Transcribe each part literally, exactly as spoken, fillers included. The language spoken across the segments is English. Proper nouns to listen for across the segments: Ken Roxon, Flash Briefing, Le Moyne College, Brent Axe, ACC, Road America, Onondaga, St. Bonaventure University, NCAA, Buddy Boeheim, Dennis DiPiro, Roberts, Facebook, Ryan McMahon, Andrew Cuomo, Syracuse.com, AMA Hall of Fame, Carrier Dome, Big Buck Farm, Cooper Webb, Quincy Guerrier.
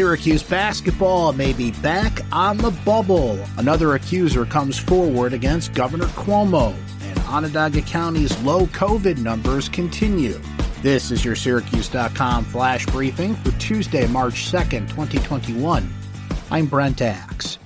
Syracuse basketball may be back on the bubble. Another accuser comes forward against Governor Cuomo, and Onondaga County's low COVID numbers continue. This is your Syracuse dot com Flash Briefing for Tuesday, March second, twenty twenty-one. I'm Brent Axe.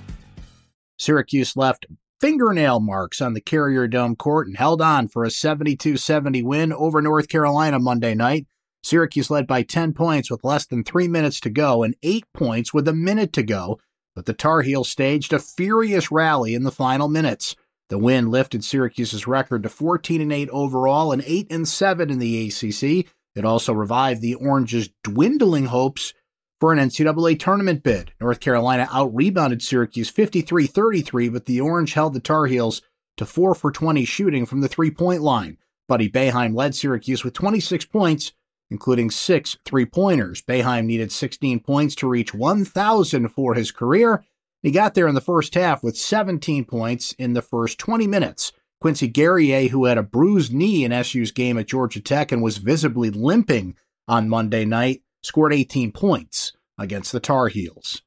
Syracuse left fingernail marks on the Carrier Dome court and held on for a seventy-two seventy win over North Carolina Monday night. Syracuse led by ten points with less than three minutes to go and eight points with a minute to go, but the Tar Heels staged a furious rally in the final minutes. The win lifted Syracuse's record to fourteen and eight overall and eight and seven in the A C C. It also revived the Orange's dwindling hopes for an N C double A tournament bid. North Carolina out-rebounded Syracuse fifty-three thirty-three, but the Orange held the Tar Heels to four for twenty shooting from the three-point line. Buddy Boeheim led Syracuse with twenty-six points, including six three-pointers. Boeheim needed sixteen points to reach one thousand for his career. He got there in the first half with seventeen points in the first twenty minutes. Quincy Guerrier, who had a bruised knee in S U's game at Georgia Tech and was visibly limping on Monday night, scored eighteen points against the Tar Heels.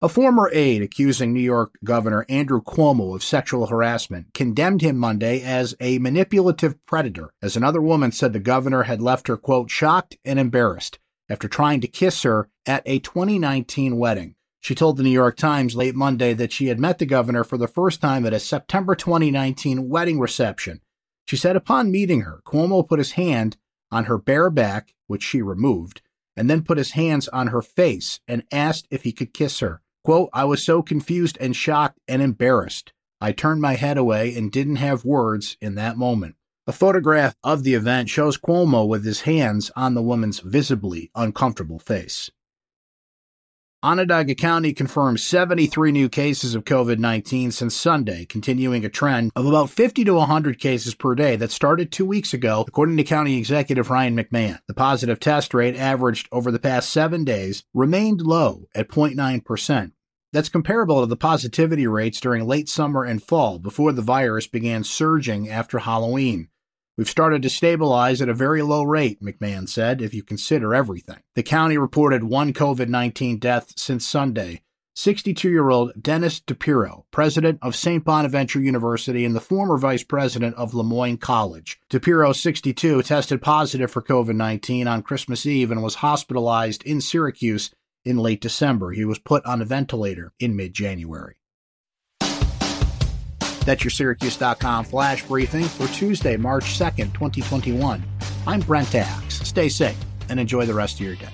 A former aide accusing New York Governor Andrew Cuomo of sexual harassment condemned him Monday as a manipulative predator, as another woman said the governor had left her, quote, shocked and embarrassed after trying to kiss her at a twenty nineteen wedding. She told the New York Times late Monday that she had met the governor for the first time at a September twenty nineteen wedding reception. She said upon meeting her, Cuomo put his hand on her bare back, which she removed, and then put his hands on her face and asked if he could kiss her. Quote, I was so confused and shocked and embarrassed. I turned my head away and didn't have words in that moment. A photograph of the event shows Cuomo with his hands on the woman's visibly uncomfortable face. Onondaga County confirmed seventy-three new cases of COVID nineteen since Sunday, continuing a trend of about fifty to one hundred cases per day that started two weeks ago, according to County Executive Ryan McMahon. The positive test rate averaged over the past seven days remained low at zero point nine percent. That's comparable to the positivity rates during late summer and fall before the virus began surging after Halloween. We've started to stabilize at a very low rate, McMahon said, if you consider everything. The county reported one COVID nineteen death since Sunday. sixty-two-year-old Dennis DiPiro, president of Saint Bonaventure University and the former vice president of Le Moyne College. DiPiro, sixty-two, tested positive for COVID nineteen on Christmas Eve and was hospitalized in Syracuse in late December. He was put on a ventilator in mid-January. That's your Syracuse dot com Flash Briefing for Tuesday, March second, twenty twenty-one. I'm Brent Axe. Stay safe and enjoy the rest of your day.